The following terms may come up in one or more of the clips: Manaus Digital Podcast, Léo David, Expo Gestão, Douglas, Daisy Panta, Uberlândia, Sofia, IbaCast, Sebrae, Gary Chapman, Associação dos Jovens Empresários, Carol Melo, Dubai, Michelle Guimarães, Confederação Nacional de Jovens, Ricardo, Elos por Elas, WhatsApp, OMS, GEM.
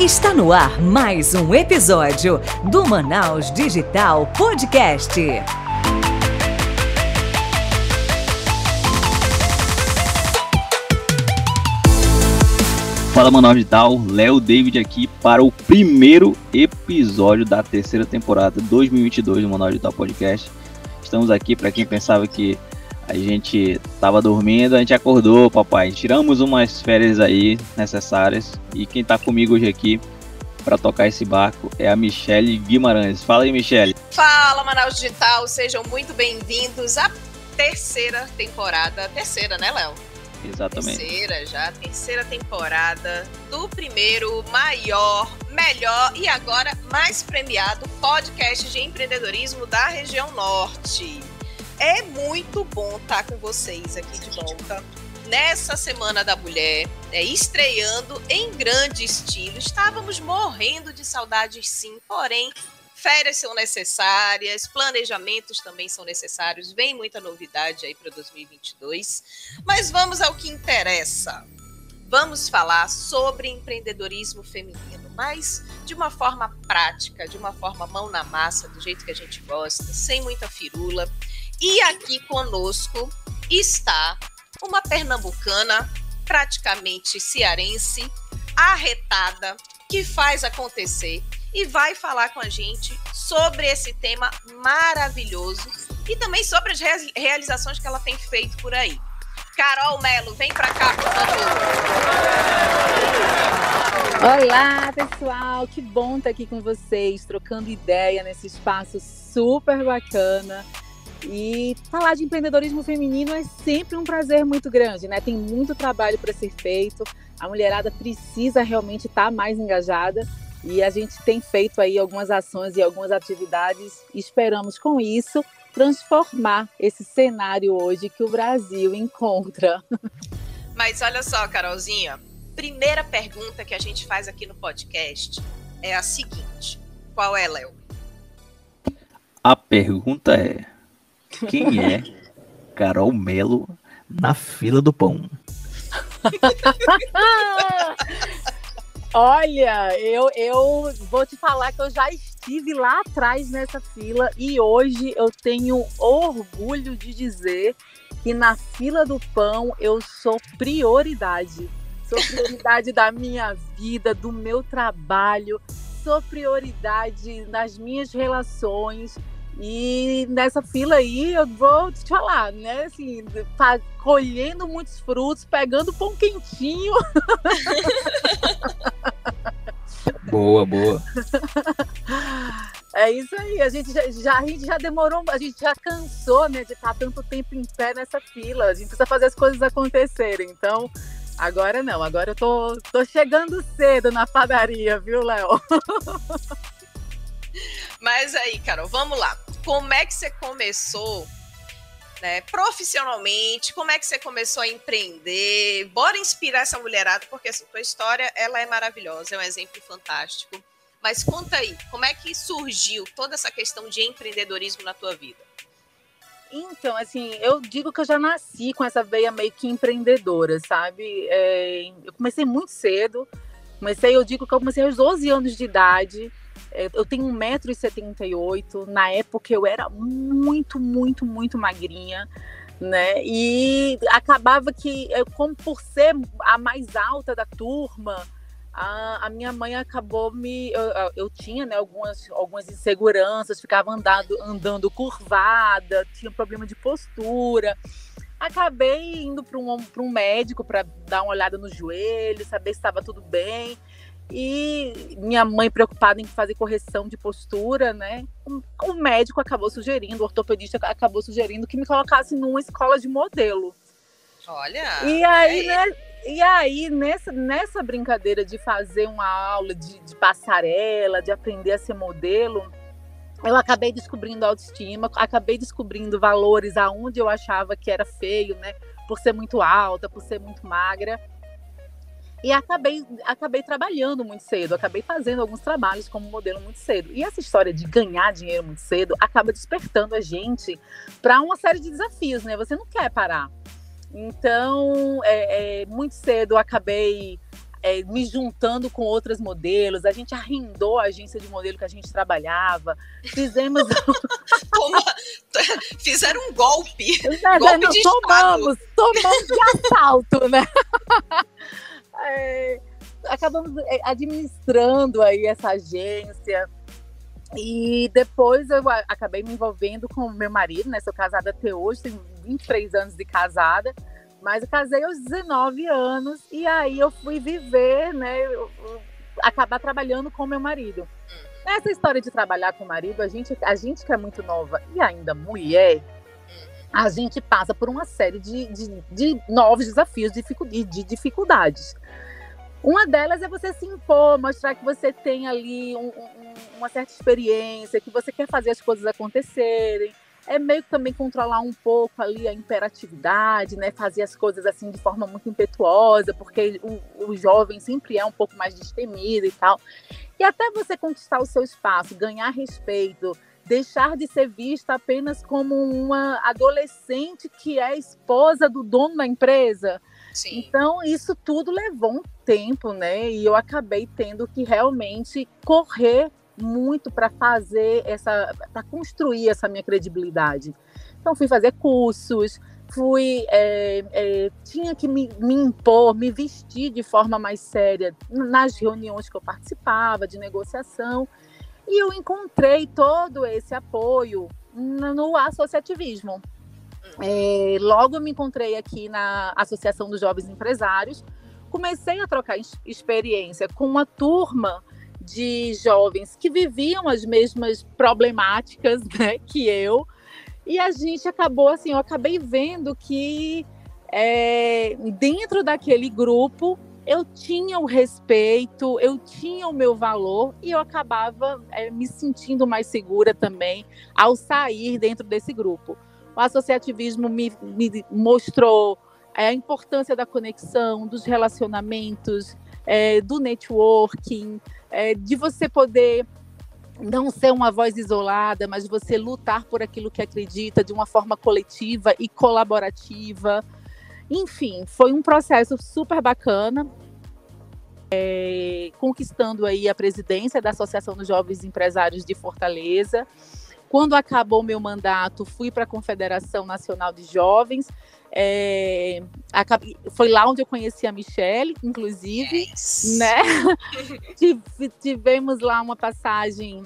Está no ar mais um episódio do Manaus Digital Podcast. Fala Manaus Digital, Léo David aqui para o primeiro episódio da terceira temporada 2022 do Manaus Digital Podcast. Estamos aqui para quem pensava que a gente estava dormindo, a gente acordou, papai. Tiramos umas férias aí necessárias e quem está comigo hoje aqui para tocar esse barco é a Michelle Guimarães. Fala aí, Michelle. Fala, Manaus Digital. Sejam muito bem-vindos à terceira temporada. Terceira, né, Léo? Exatamente. Terceira temporada do primeiro, maior, melhor e agora mais premiado podcast de empreendedorismo da região norte. É muito bom estar com vocês aqui de volta nessa Semana da Mulher, estreando em grande estilo. Estávamos morrendo de saudades, sim, porém, férias são necessárias, planejamentos também são necessários, vem muita novidade aí para 2022. Mas vamos ao que interessa. Vamos falar sobre empreendedorismo feminino, mas de uma forma prática, de uma forma mão na massa, do jeito que a gente gosta, sem muita firula. E aqui conosco está uma pernambucana, praticamente cearense, arretada, que faz acontecer e vai falar com a gente sobre esse tema maravilhoso e também sobre as realizações que ela tem feito por aí. Carol Melo, vem pra cá, por favor. Olá, pessoal, que bom estar aqui com vocês, trocando ideia nesse espaço super bacana. E falar de empreendedorismo feminino é sempre um prazer muito grande, né? Tem muito trabalho para ser feito, a mulherada precisa realmente estar mais engajada e a gente tem feito aí algumas ações e algumas atividades e esperamos com isso transformar esse cenário hoje que o Brasil encontra. Mas olha só, Carolzinha, primeira pergunta que a gente faz aqui no podcast é a seguinte, qual é, Léo? A pergunta é: quem é Carol Melo na fila do pão? Olha, eu vou te falar que eu já estive lá atrás nessa fila e hoje eu tenho orgulho de dizer que na fila do pão eu sou prioridade. Sou prioridade da minha vida, do meu trabalho, sou prioridade nas minhas relações. E nessa fila aí, eu vou te falar, né, assim, tá colhendo muitos frutos, pegando pão quentinho. Boa, boa. É isso aí, a gente já demorou, a gente já cansou, né, de estar tanto tempo em pé nessa fila, a gente precisa fazer as coisas acontecerem, então... Agora não, agora eu tô chegando cedo na padaria, viu, Léo? Mas aí, Carol, vamos lá. Como é que você começou, né, profissionalmente? Como é que você começou a empreender? Bora inspirar essa mulherada, porque essa tua história, ela é maravilhosa, é um exemplo fantástico. Mas conta aí, como é que surgiu toda essa questão de empreendedorismo na tua vida? Então, assim, eu digo que eu já nasci com essa veia meio que empreendedora, sabe? Eu comecei muito cedo. Eu comecei aos 12 anos de idade. Eu tenho 1,78 m, na época eu era muito magrinha, né? E acabava que, como por ser a mais alta da turma, a minha mãe acabou me... Eu tinha, né, algumas inseguranças, ficava andando curvada, tinha problema de postura. Acabei indo para um médico para dar uma olhada no joelho, saber se estava tudo bem. E minha mãe preocupada em fazer correção de postura, né? O médico acabou sugerindo, o ortopedista acabou sugerindo que me colocasse numa escola de modelo. Olha! E aí, é... né? E aí nessa brincadeira de fazer uma aula de passarela, de aprender a ser modelo, eu acabei descobrindo autoestima, acabei descobrindo valores aonde eu achava que era feio, né? Por ser muito alta, por ser muito magra. E acabei trabalhando muito cedo, acabei fazendo alguns trabalhos como modelo muito cedo. E essa história de ganhar dinheiro muito cedo acaba despertando a gente para uma série de desafios, né? Você não quer parar. Então, muito cedo eu acabei me juntando com outros modelos, a gente arrendou a agência de modelo que a gente trabalhava, fizemos... Fizeram um golpe, de tomamos de assalto, né? Acabamos administrando aí essa agência. E depois eu acabei me envolvendo com o meu marido, né? Sou casada até hoje, tenho 23 anos de casada, mas eu casei aos 19 anos e aí eu fui viver, né? Eu acabar trabalhando com o meu marido. Nessa história de trabalhar com o marido, a gente que é muito nova e ainda mulher, a gente passa por uma série de novos desafios e de dificuldades. Uma delas é você se impor, mostrar que você tem ali uma certa experiência, que você quer fazer as coisas acontecerem. É meio que também controlar um pouco ali a imperatividade, né? Fazer as coisas assim de forma muito impetuosa, porque o jovem sempre é um pouco mais destemido e tal. E até você conquistar o seu espaço, ganhar respeito, deixar de ser vista apenas como uma adolescente que é esposa do dono da empresa. Sim. Então, isso tudo levou um tempo, né? E eu acabei tendo que realmente correr muito para para construir essa minha credibilidade. Então, fui fazer cursos, tinha que me impor, me vestir de forma mais séria nas reuniões que eu participava, de negociação. E eu encontrei todo esse apoio no associativismo. Logo me encontrei aqui na Associação dos Jovens Empresários, comecei a trocar experiência com uma turma de jovens que viviam as mesmas problemáticas, né, que eu, e a gente acabou assim, eu acabei vendo que dentro daquele grupo eu tinha o respeito, eu tinha o meu valor e eu acabava me sentindo mais segura também ao sair dentro desse grupo. O associativismo me mostrou a importância da conexão, dos relacionamentos, do networking, de você poder não ser uma voz isolada, mas você lutar por aquilo que acredita de uma forma coletiva e colaborativa. Enfim, foi um processo super bacana, conquistando aí a presidência da Associação dos Jovens Empresários de Fortaleza. Quando acabou meu mandato, fui para a Confederação Nacional de Jovens. Foi lá onde eu conheci a Michelle, inclusive. Yes. Né? Tivemos lá uma passagem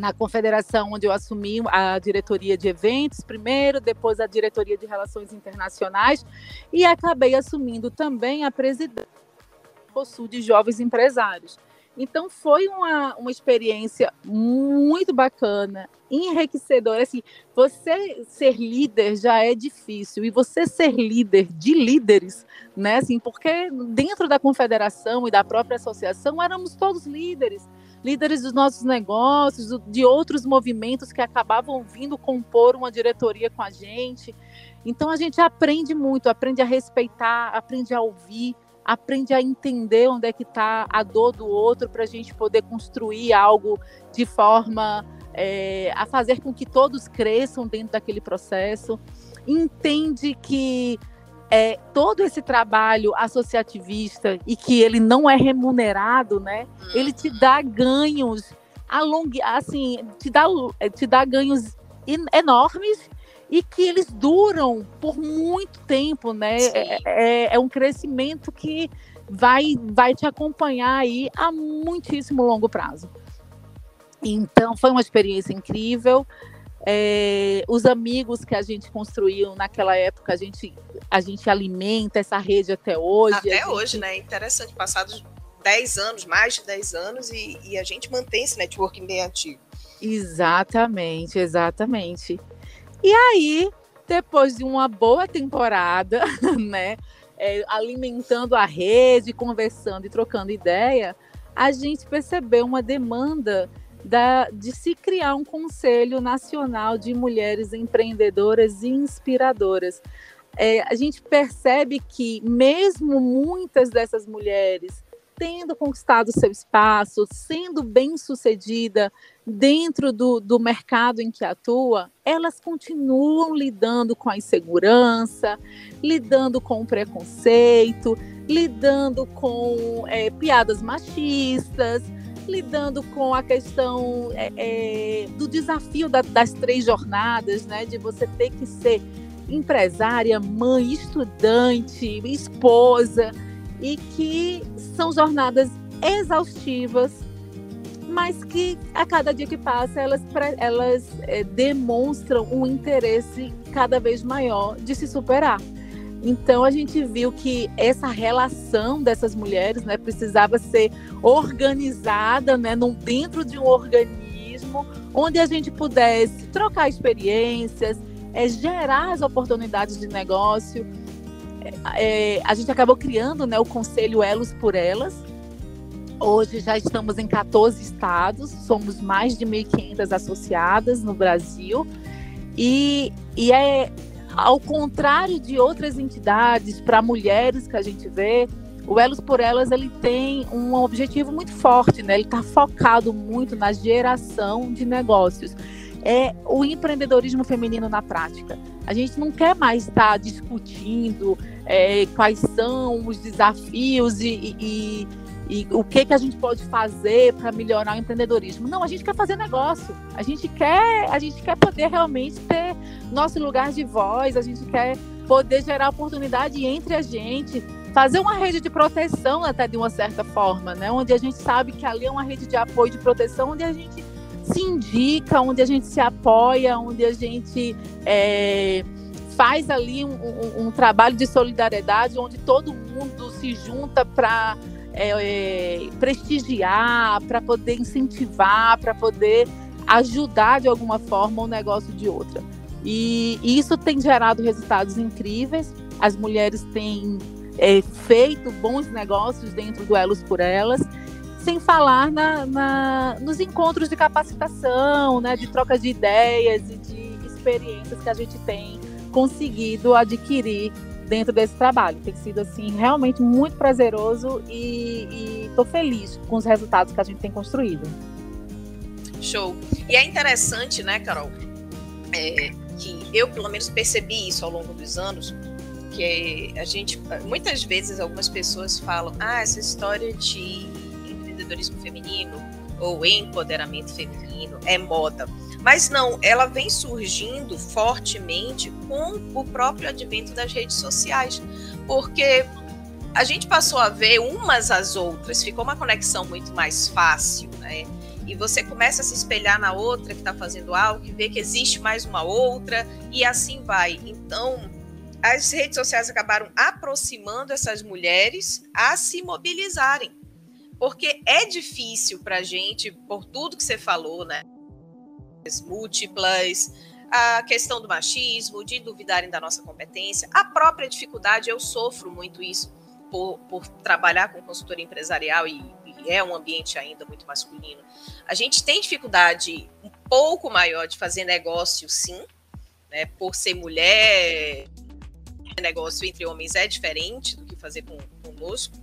na Confederação, onde eu assumi a diretoria de eventos primeiro, depois a diretoria de relações internacionais. E acabei assumindo também a presidência do Sul de Jovens Empresários. Então, foi uma experiência muito bacana, enriquecedora. Assim, você ser líder já é difícil, e você ser líder de líderes, né? Assim, porque dentro da confederação e da própria associação, éramos todos líderes dos nossos negócios, de outros movimentos que acabavam vindo compor uma diretoria com a gente. Então, a gente aprende muito, aprende a respeitar, aprende a ouvir, aprende a entender onde é que está a dor do outro para a gente poder construir algo de forma a fazer com que todos cresçam dentro daquele processo. Entende que todo esse trabalho associativista e que ele não é remunerado, né? Ele te dá ganhos, te dá ganhos enormes e que eles duram por muito tempo, né? É um crescimento que vai te acompanhar aí a muitíssimo longo prazo. Então, foi uma experiência incrível. Os amigos que a gente construiu naquela época, a gente alimenta essa rede até hoje. Hoje, né? Interessante, passados 10 anos, mais de 10 anos, e a gente mantém esse networking bem ativo. Exatamente, exatamente. E aí, depois de uma boa temporada, né, alimentando a rede, conversando e trocando ideia, a gente percebeu uma demanda de se criar um Conselho Nacional de Mulheres Empreendedoras e Inspiradoras. A gente percebe que, mesmo muitas dessas mulheres tendo conquistado seu espaço, sendo bem-sucedida dentro do mercado em que atua, elas continuam lidando com a insegurança, lidando com o preconceito, lidando com piadas machistas, lidando com a questão do desafio das 3 jornadas, né, de você ter que ser empresária, mãe, estudante, esposa, e que são jornadas exaustivas, mas que a cada dia que passa elas demonstram um interesse cada vez maior de se superar. Então a gente viu que essa relação dessas mulheres, né, precisava ser organizada, né, dentro de um organismo onde a gente pudesse trocar experiências, gerar as oportunidades de negócio. A gente acabou criando, né, o Conselho Elos por Elas. Hoje já estamos em 14 estados, somos mais de 1.500 associadas no Brasil. E ao contrário de outras entidades para mulheres que a gente vê, o Elos por Elas ele tem um objetivo muito forte, né? Ele está focado muito na geração de negócios. É o empreendedorismo feminino na prática. A gente não quer mais estar discutindo quais são os desafios e o que a gente pode fazer para melhorar o empreendedorismo. Não, a gente quer fazer negócio, a gente quer poder realmente ter nosso lugar de voz, a gente quer poder gerar oportunidade entre a gente, fazer uma rede de proteção até de uma certa forma, né? Onde a gente sabe que ali é uma rede de apoio, de proteção, onde a gente se indica, onde a gente se apoia, onde a gente faz ali um trabalho de solidariedade, onde todo mundo se junta para prestigiar, para poder incentivar, para poder ajudar de alguma forma um negócio de outra. E isso tem gerado resultados incríveis. As mulheres têm feito bons negócios dentro do Elos por Elas, sem falar nos encontros de capacitação, né, de troca de ideias e de experiências que a gente tem conseguido adquirir dentro desse trabalho. Tem sido assim, realmente muito prazeroso e estou feliz com os resultados que a gente tem construído. Show! E é interessante, né, Carol, que eu pelo menos percebi isso ao longo dos anos, que a gente, muitas vezes algumas pessoas falam, essa história de empreendedorismo feminino ou empoderamento feminino é moda, mas não, ela vem surgindo fortemente com o próprio advento das redes sociais, porque a gente passou a ver umas às outras, ficou uma conexão muito mais fácil, né? E você começa a se espelhar na outra que está fazendo algo, que vê que existe mais uma outra e assim vai. Então as redes sociais acabaram aproximando essas mulheres a se mobilizarem, porque é difícil para a gente, por tudo que você falou, né? As múltiplas, a questão do machismo, de duvidarem da nossa competência, a própria dificuldade. Eu sofro muito isso por trabalhar com consultoria empresarial e é um ambiente ainda muito masculino. A gente tem dificuldade um pouco maior de fazer negócio, sim, né? Por ser mulher, negócio entre homens é diferente do que fazer conosco.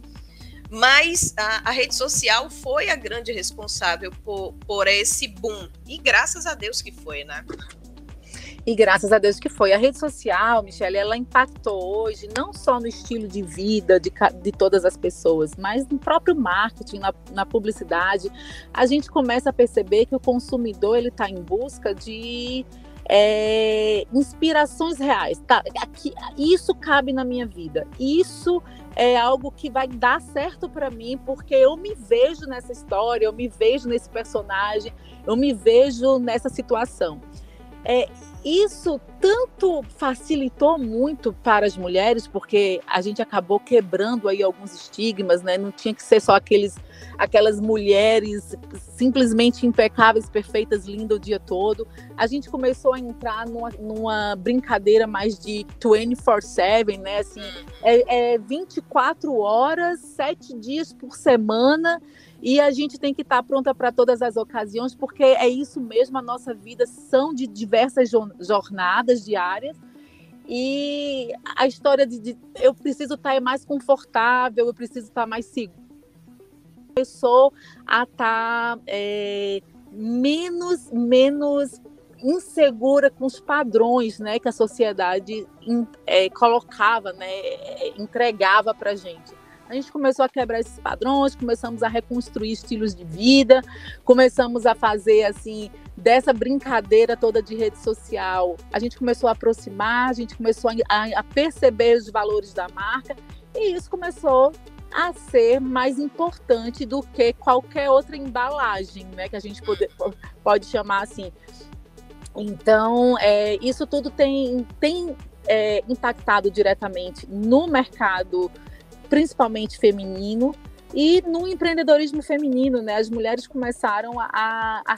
Mas a rede social foi a grande responsável por esse boom. E graças a Deus que foi, né? E graças a Deus que foi. A rede social, Michelle, ela impactou hoje, não só no estilo de vida de todas as pessoas, mas no próprio marketing, na publicidade. A gente começa a perceber que o consumidor está em busca de inspirações reais. Tá, aqui, isso cabe na minha vida. Isso é algo que vai dar certo para mim, porque eu me vejo nessa história, eu me vejo nesse personagem, eu me vejo nessa situação. Isso tanto facilitou muito para as mulheres, porque a gente acabou quebrando aí alguns estigmas, né? Não tinha que ser só aquelas mulheres simplesmente impecáveis, perfeitas, lindas o dia todo. A gente começou a entrar numa brincadeira mais de 24/7, né? Assim, 24 horas, 7 dias por semana, e a gente tem que estar pronta para todas as ocasiões, porque é isso mesmo, a nossa vida são de diversas jornadas diárias. E a história de eu preciso estar mais confortável, eu preciso estar mais segura, começou a estar menos insegura com os padrões, né, que a sociedade colocava, né, entregava para a gente. A gente começou a quebrar esses padrões, começamos a reconstruir estilos de vida, começamos a fazer, assim, dessa brincadeira toda de rede social. A gente começou a aproximar, a gente começou a perceber os valores da marca e isso começou a ser mais importante do que qualquer outra embalagem, né, que a gente pode chamar assim. Então, isso tudo tem impactado diretamente no mercado, principalmente feminino, e no empreendedorismo feminino, né? As mulheres começaram a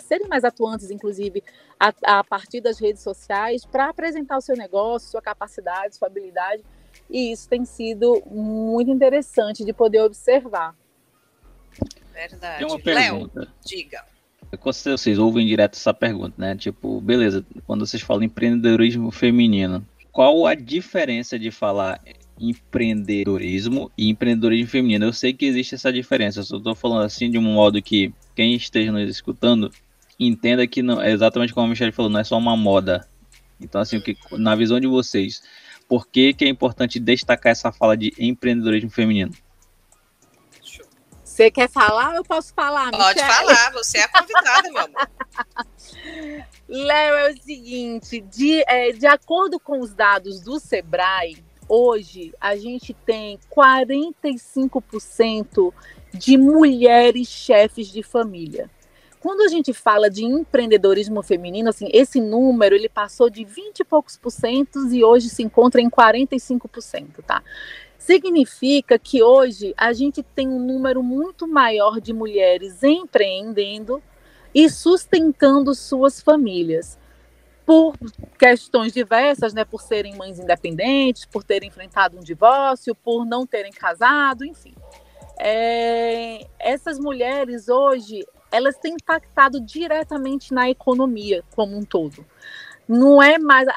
serem mais atuantes, inclusive, a partir das redes sociais, para apresentar o seu negócio, sua capacidade, sua habilidade, e isso tem sido muito interessante de poder observar. Verdade. Tem uma pergunta. Léo, diga. Quando vocês ouvem direto essa pergunta, né? Tipo, beleza, quando vocês falam empreendedorismo feminino, qual a diferença de falar empreendedorismo e empreendedorismo feminino? Eu sei que existe essa diferença, eu só estou falando assim de um modo que quem esteja nos escutando entenda que não, é exatamente como a Michelle falou, não é só uma moda. Então, assim, na visão de vocês, por que é importante destacar essa fala de empreendedorismo feminino? Você quer falar ou eu posso falar, Michelle? Pode falar, você é a convidada, meu amor. Léo, é o seguinte, de acordo com os dados do Sebrae, hoje a gente tem 45% de mulheres chefes de família. Quando a gente fala de empreendedorismo feminino, assim, esse número ele passou de 20 e poucos % e hoje se encontra em 45%, tá? Significa que hoje a gente tem um número muito maior de mulheres empreendendo e sustentando suas famílias. Por questões diversas, né? Por serem mães independentes, por terem enfrentado um divórcio, por não terem casado, enfim. Essas mulheres hoje, elas têm impactado diretamente na economia como um todo. Não é mais...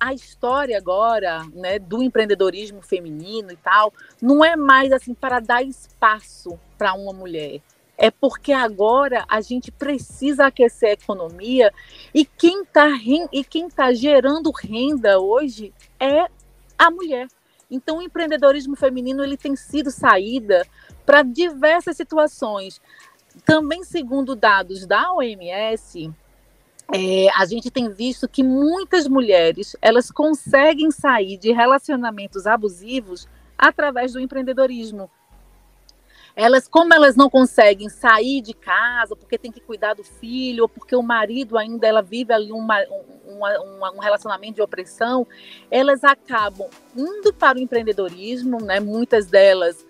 A história agora, né, do empreendedorismo feminino e tal, não é mais assim para dar espaço para uma mulher. É porque agora a gente precisa aquecer a economia e quem está gerando renda hoje é a mulher. Então o empreendedorismo feminino ele tem sido saída para diversas situações. Também segundo dados da OMS, a gente tem visto que muitas mulheres elas conseguem sair de relacionamentos abusivos através do empreendedorismo. Como elas não conseguem sair de casa, porque tem que cuidar do filho, ou porque o marido ainda vive ali um relacionamento de opressão, elas acabam indo para o empreendedorismo, né? Muitas delas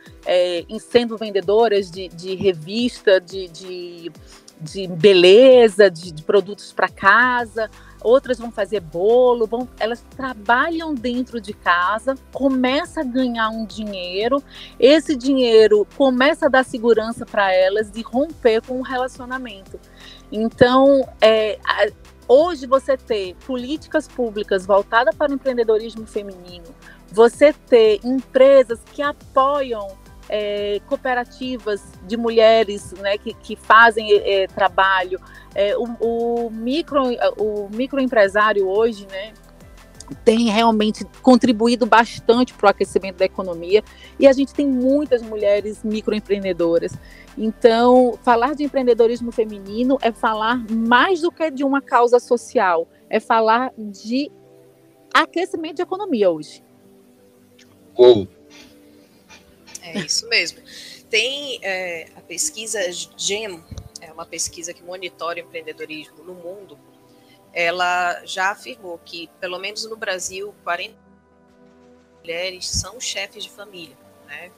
sendo vendedoras de revista, de beleza, de produtos para casa, outras vão fazer bolo, elas trabalham dentro de casa, começa a ganhar um dinheiro, esse dinheiro começa a dar segurança para elas de romper com o relacionamento. Então, hoje você ter políticas públicas voltadas para o empreendedorismo feminino, você ter empresas que apoiam cooperativas de mulheres, né, que fazem trabalho. O microempresário hoje, né, tem realmente contribuído bastante para o aquecimento da economia e a gente tem muitas mulheres microempreendedoras. Então, falar de empreendedorismo feminino é falar mais do que de uma causa social, é falar de aquecimento de economia hoje. Uou! É isso mesmo. Tem a pesquisa GEM, é uma pesquisa que monitora o empreendedorismo no mundo. Ela já afirmou que, pelo menos no Brasil, 40% mulheres são chefes de família, né?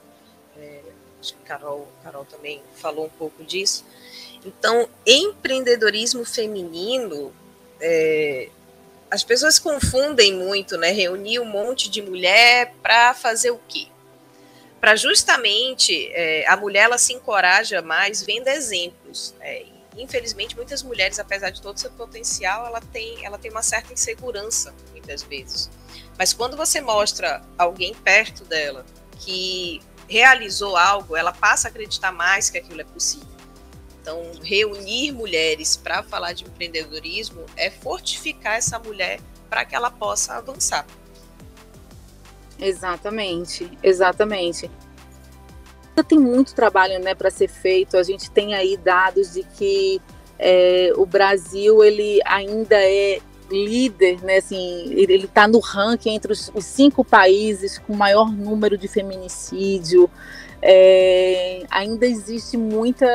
Acho que Carol também falou um pouco disso. Então, empreendedorismo feminino, as pessoas confundem muito, né? Reunir um monte de mulher para fazer o quê? Para justamente a mulher ela se encoraja mais vendo exemplos. Infelizmente, muitas mulheres, apesar de todo o seu potencial, ela tem uma certa insegurança, muitas vezes. Mas quando você mostra alguém perto dela que realizou algo, ela passa a acreditar mais que aquilo é possível. Então, reunir mulheres para falar de empreendedorismo é fortificar essa mulher para que ela possa avançar. Exatamente, exatamente. Tem muito trabalho, né, para ser feito. A gente tem aí dados de que o Brasil ele ainda é líder, né, assim, ele está no ranking entre os 5 países com maior número de feminicídio. Ainda existe muita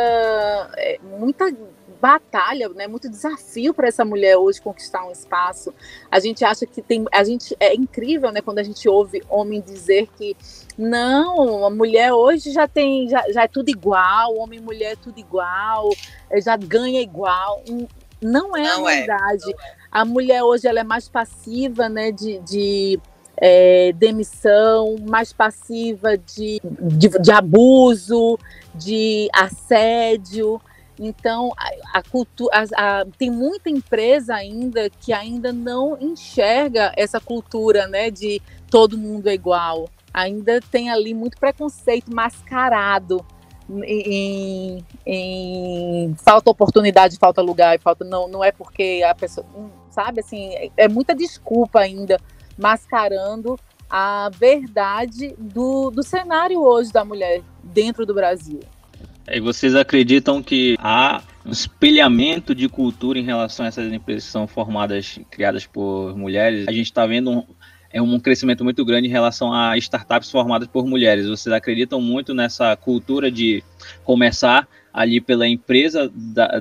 batalha, né, muito desafio para essa mulher hoje conquistar um espaço. A gente acha que tem, a gente é incrível, né, quando a gente ouve homem dizer que não, a mulher hoje já é tudo igual, homem e mulher é tudo igual, já ganha igual. Não é a verdade. A mulher hoje ela é mais passiva, né, de demissão, mais passiva de abuso, de assédio. Então, a cultura, tem muita empresa ainda que ainda não enxerga essa cultura, né, de todo mundo é igual. Ainda tem ali muito preconceito mascarado em falta oportunidade, falta lugar, falta não é porque a pessoa, sabe, assim, é muita desculpa ainda mascarando a verdade do cenário hoje da mulher dentro do Brasil. E vocês acreditam que há um espelhamento de cultura em relação a essas empresas que são formadas, criadas por mulheres? A gente está vendo um crescimento muito grande em relação a startups formadas por mulheres. Vocês acreditam muito nessa cultura de começar ali pela empresa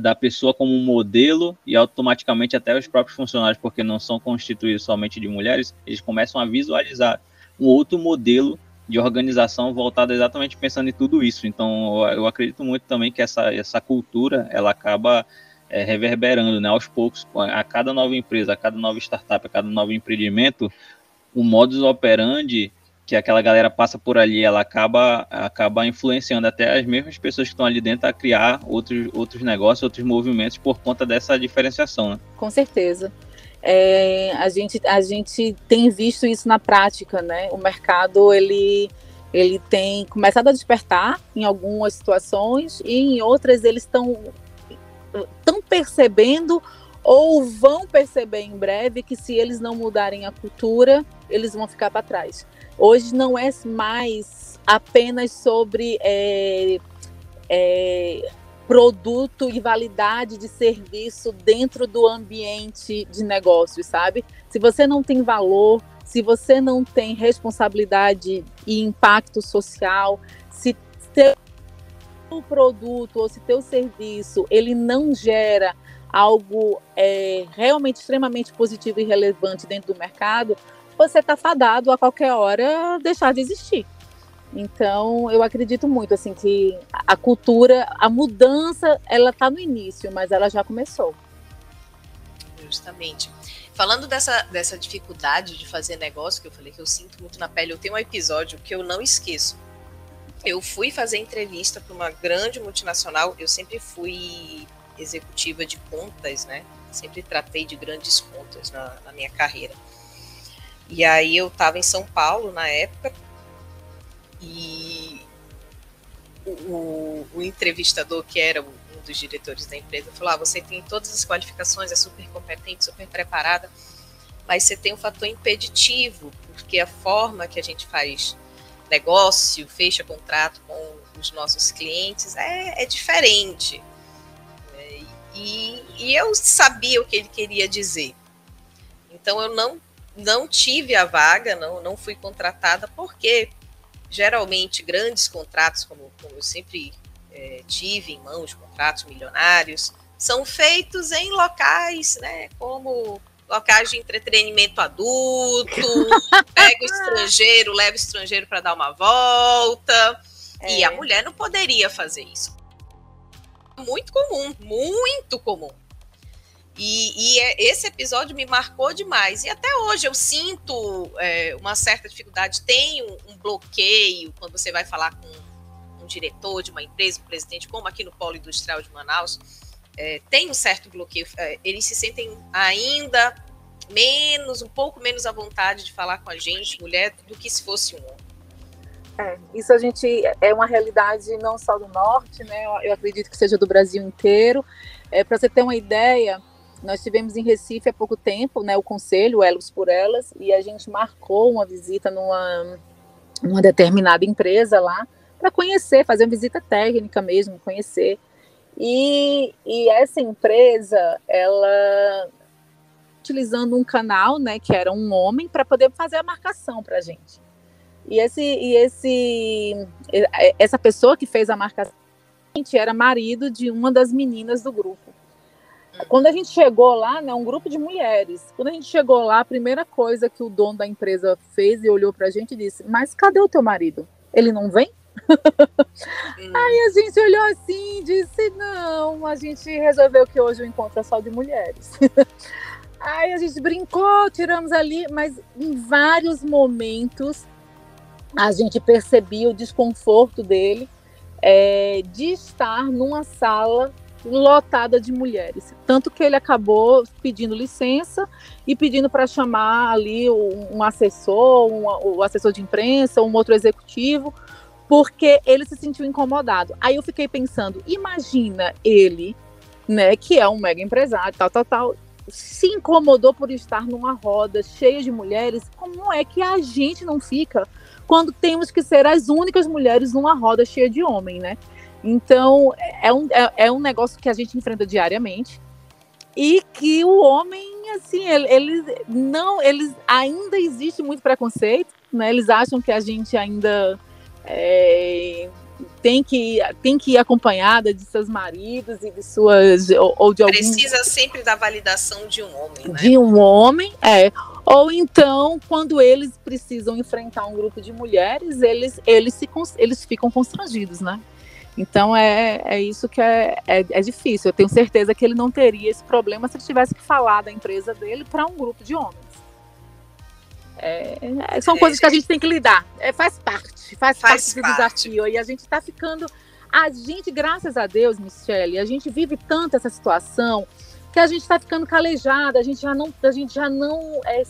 da pessoa como um modelo e automaticamente até os próprios funcionários, porque não são constituídos somente de mulheres, eles começam a visualizar um outro modelo de organização voltada exatamente pensando em tudo isso. Então, eu acredito muito também que essa cultura, ela acaba reverberando, né, aos poucos. A cada nova empresa, a cada nova startup, a cada novo empreendimento, o modus operandi que aquela galera passa por ali, ela acaba influenciando até as mesmas pessoas que estão ali dentro a criar outros negócios, outros movimentos por conta dessa diferenciação, né? Com certeza. A gente tem visto isso na prática, né? O mercado ele tem começado a despertar em algumas situações e em outras eles estão percebendo ou vão perceber em breve que se eles não mudarem a cultura, eles vão ficar para trás. Hoje não é mais apenas sobre produto e validade de serviço dentro do ambiente de negócios, sabe? Se você não tem valor, se você não tem responsabilidade e impacto social, se teu produto ou se teu serviço ele não gera algo realmente extremamente positivo e relevante dentro do mercado, você está fadado a qualquer hora deixar de existir. Então, eu acredito muito, assim, que a cultura, a mudança, ela está no início, mas ela já começou. Justamente. Falando dessa dificuldade de fazer negócio, que eu falei que eu sinto muito na pele, eu tenho um episódio que eu não esqueço. Eu fui fazer entrevista para uma grande multinacional, eu sempre fui executiva de contas, né? Sempre tratei de grandes contas na minha carreira. E aí eu estava em São Paulo, na época, e o entrevistador, que era um dos diretores da empresa, falou: você tem todas as qualificações, é super competente, super preparada, mas você tem um fator impeditivo, porque a forma que a gente faz negócio, fecha contrato com os nossos clientes é diferente. E eu sabia o que ele queria dizer. Então, eu não tive a vaga, não fui contratada, porque geralmente grandes contratos, como eu sempre tive em mãos, contratos milionários, são feitos em locais, né, como locais de entretenimento adulto, pega o estrangeiro, leva o estrangeiro para dar uma volta, e a mulher não poderia fazer isso. Muito comum, e esse episódio me marcou demais, e até hoje eu sinto uma certa dificuldade, tem um bloqueio quando você vai falar com um diretor de uma empresa, um presidente, como aqui no Polo Industrial de Manaus, tem um certo bloqueio, eles se sentem ainda um pouco menos à vontade de falar com a gente, mulher, do que se fosse um homem. Isso a gente é uma realidade não só do norte, né? Eu acredito que seja do Brasil inteiro. Para você ter uma ideia, nós tivemos em Recife há pouco tempo, né, o Conselho Elos por Elas, e a gente marcou uma visita numa determinada empresa lá para conhecer, fazer uma visita técnica mesmo, conhecer. E essa empresa, ela utilizando um canal, né, que era um homem, para poder fazer a marcação para a gente. Essa pessoa que fez a marcação era marido de uma das meninas do grupo. Quando a gente chegou lá, né, um grupo de mulheres, quando a gente chegou lá, a primeira coisa que o dono da empresa fez e olhou pra gente e disse: mas cadê o teu marido? Ele não vem? Aí a gente olhou assim e disse: não, a gente resolveu que hoje o encontro é só de mulheres. Aí a gente brincou, tiramos ali, mas em vários momentos a gente percebia o desconforto dele de estar numa sala lotada de mulheres. Tanto que ele acabou pedindo licença e pedindo para chamar ali um assessor, um assessor de imprensa, um outro executivo, porque ele se sentiu incomodado. Aí eu fiquei pensando, imagina ele, né, que é um mega empresário, tal, se incomodou por estar numa roda cheia de mulheres. Como é que a gente não fica quando temos que ser as únicas mulheres numa roda cheia de homens, né? Então, é um negócio que a gente enfrenta diariamente, e que o homem, assim, eles ainda existe muito preconceito, né? Eles acham que a gente ainda tem que ir acompanhada de seus maridos e de suas... ou de algum... Precisa sempre da validação de um homem, né? De um homem, Ou então, quando eles precisam enfrentar um grupo de mulheres, eles ficam constrangidos, né? Então é isso que é difícil. Eu tenho certeza que ele não teria esse problema se ele tivesse que falar da empresa dele para um grupo de homens. São coisas que a gente tem que lidar. Faz parte do desafio. E a gente está ficando... graças a Deus, Michelle, a gente vive tanto essa situação que a gente está ficando calejada, a gente já não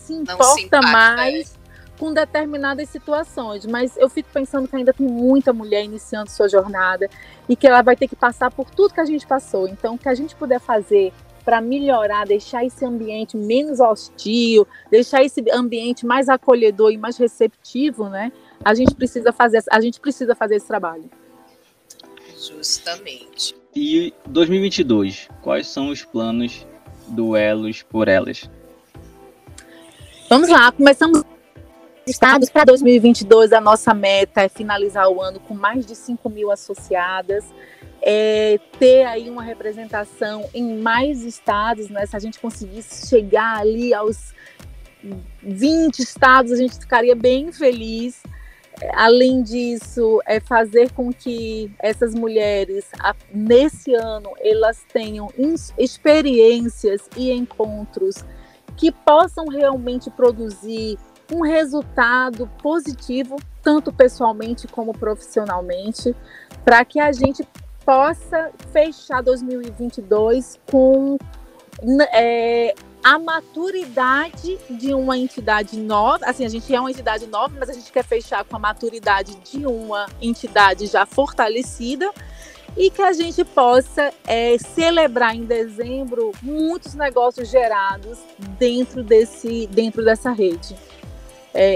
se importa mais com determinadas situações, mas eu fico pensando que ainda tem muita mulher iniciando sua jornada e que ela vai ter que passar por tudo que a gente passou. Então, o que a gente puder fazer para melhorar, deixar esse ambiente menos hostil, deixar esse ambiente mais acolhedor e mais receptivo, né? A gente precisa fazer esse trabalho. Justamente. E 2022, quais são os planos do Elos por Elas? Vamos lá, começamos... Estados para 2022, a nossa meta é finalizar o ano com mais de 5.000 associadas, ter aí uma representação em mais estados, né? Se a gente conseguisse chegar ali aos 20 estados, a gente ficaria bem feliz. Além disso, fazer com que essas mulheres, nesse ano, elas tenham experiências e encontros que possam realmente produzir um resultado positivo, tanto pessoalmente como profissionalmente, para que a gente possa fechar 2022 com a maturidade de uma entidade nova. Assim, a gente é uma entidade nova, mas a gente quer fechar com a maturidade de uma entidade já fortalecida, e que a gente possa celebrar em dezembro muitos negócios gerados dentro dessa rede.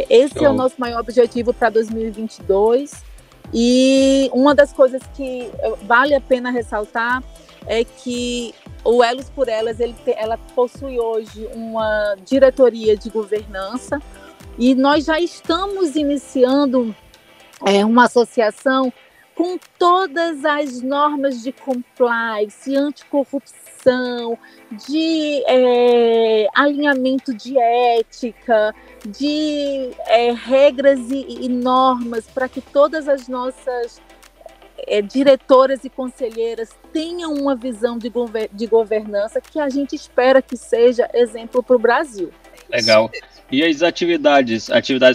Esse é o nosso maior objetivo para 2022, e uma das coisas que vale a pena ressaltar é que o Elos por Elas, ela possui hoje uma diretoria de governança, e nós já estamos iniciando uma associação com todas as normas de compliance, anticorrupção, de alinhamento de ética, de regras e normas, para que todas as nossas diretoras e conselheiras tenham uma visão de governança que a gente espera que seja exemplo para o Brasil. Legal. E as atividades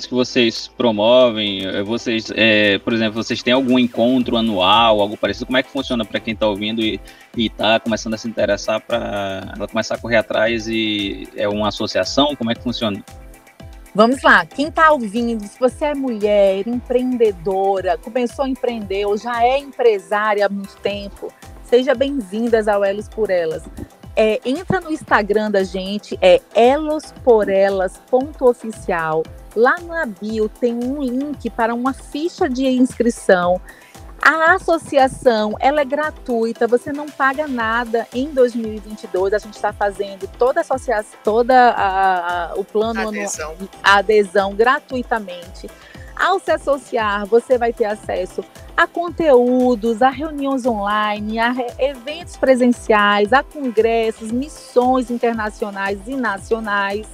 que vocês promovem, vocês, por exemplo, vocês têm algum encontro anual, algo parecido? Como é que funciona para quem está ouvindo e está começando a se interessar, para ela começar a correr atrás? E é uma associação? Como é que funciona? Vamos lá, quem está ouvindo, se você é mulher, empreendedora, começou a empreender ou já é empresária há muito tempo, seja bem-vindas ao Elos por Elas. Entra no Instagram da gente, é elosporelas.oficial. Lá na bio tem um link para uma ficha de inscrição. A associação, ela é gratuita, você não paga nada. Em 2022, a gente está fazendo toda a associação, o plano anual, a adesão gratuitamente. Ao se associar, você vai ter acesso a conteúdos, a reuniões online, a eventos presenciais, a congressos, missões internacionais e nacionais.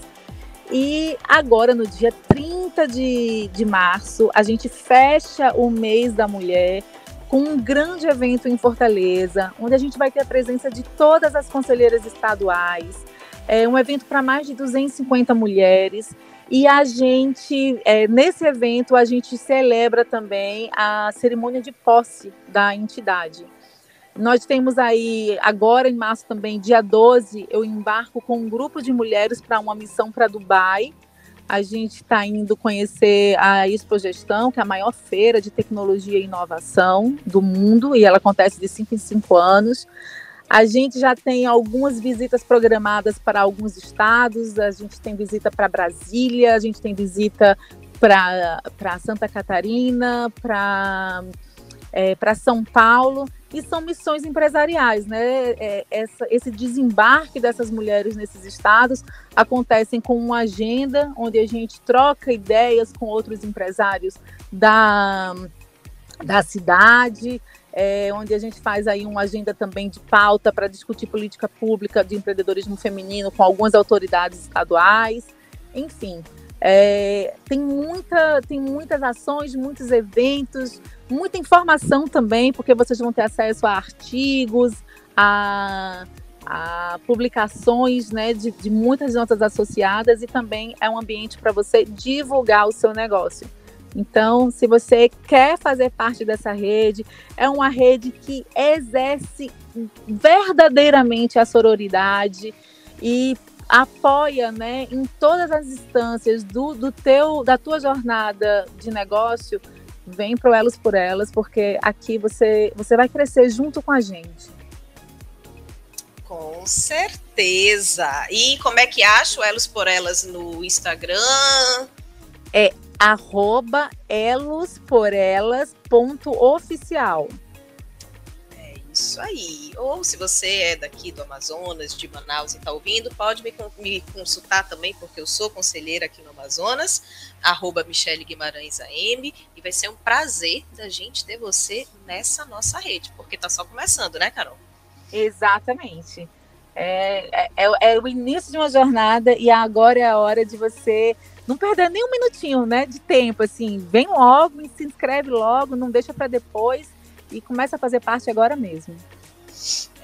E agora, no dia 30 de março, a gente fecha o mês da mulher com um grande evento em Fortaleza, onde a gente vai ter a presença de todas as conselheiras estaduais. É um evento para mais de 250 mulheres. E a gente, nesse evento, a gente celebra também a cerimônia de posse da entidade. Nós temos aí, agora em março também, dia 12, eu embarco com um grupo de mulheres para uma missão para Dubai. A gente está indo conhecer a Expo Gestão, que é a maior feira de tecnologia e inovação do mundo, e ela acontece de 5 em 5 anos. A gente já tem algumas visitas programadas para alguns estados, a gente tem visita para Brasília, a gente tem visita para Santa Catarina, para São Paulo. E são missões empresariais, né? Esse desembarque dessas mulheres nesses estados acontecem com uma agenda onde a gente troca ideias com outros empresários da cidade, onde a gente faz aí uma agenda também de pauta para discutir política pública de empreendedorismo feminino com algumas autoridades estaduais, enfim. Tem muitas ações, muitos eventos, muita informação também, porque vocês vão ter acesso a artigos, a publicações, né, de muitas nossas associadas, e também é um ambiente para você divulgar o seu negócio. Então, se você quer fazer parte dessa rede, é uma rede que exerce verdadeiramente a sororidade e apoia, né, em todas as instâncias da tua jornada de negócio. Vem pro Elos por Elas, porque aqui você vai crescer junto com a gente. Com certeza. E como é que acha o Elos por Elas no Instagram? É @elosporelas.oficial. Isso aí. Ou se você é daqui do Amazonas, de Manaus e está ouvindo, pode me consultar também, porque eu sou conselheira aqui no Amazonas, @Michelle Guimarães AM, e vai ser um prazer da gente ter você nessa nossa rede, porque está só começando, né, Carol? Exatamente. É o início de uma jornada, e agora é a hora de você não perder nem um minutinho, né, de tempo, assim. Vem logo, se inscreve logo, não deixa para depois. E começa a fazer parte agora mesmo.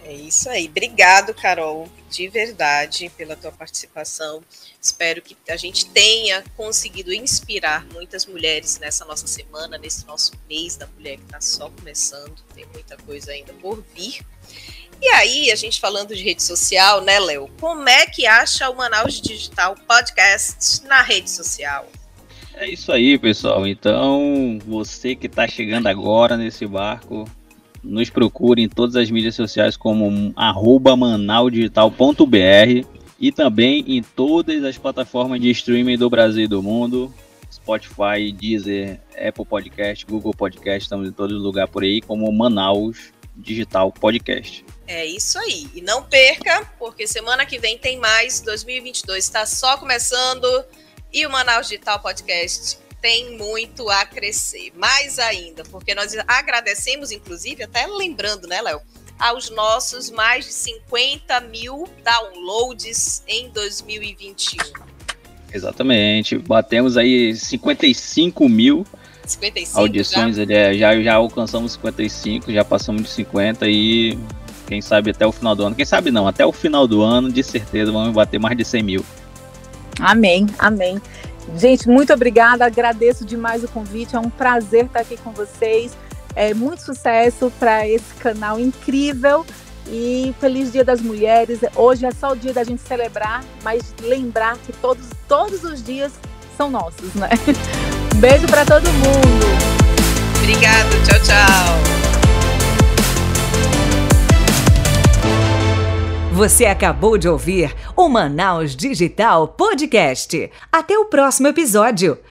É isso aí. Obrigado, Carol, de verdade, pela tua participação. Espero que a gente tenha conseguido inspirar muitas mulheres nessa nossa semana, nesse nosso mês da mulher que está só começando. Tem muita coisa ainda por vir. E aí, a gente falando de rede social, né, Léo? Como é que acha o Manaus Digital Podcast na rede social? É isso aí, pessoal. Então, você que está chegando agora nesse barco, nos procure em todas as mídias sociais como @manaudigital.br e também em todas as plataformas de streaming do Brasil e do mundo. Spotify, Deezer, Apple Podcast, Google Podcast, estamos em todo lugar por aí como Manaus Digital Podcast. É isso aí. E não perca, porque semana que vem tem mais. 2022 está só começando. E o Manaus Digital Podcast tem muito a crescer, mais ainda, porque nós agradecemos, inclusive, até lembrando, né, Léo, aos nossos mais de 50.000 downloads em 2021. Exatamente, batemos aí 55.000 audições, já alcançamos 55, já passamos de 50 e quem sabe até o final do ano, quem sabe não, até o final do ano, de certeza, vamos bater mais de 100.000. Amém, amém. Gente, muito obrigada, agradeço demais o convite, é um prazer estar aqui com vocês, muito sucesso para esse canal incrível e feliz Dia das Mulheres. Hoje é só o dia da gente celebrar, mas lembrar que todos os dias são nossos, né? Beijo para todo mundo. Obrigado, tchau, tchau. Você acabou de ouvir o Manaus Digital Podcast. Até o próximo episódio.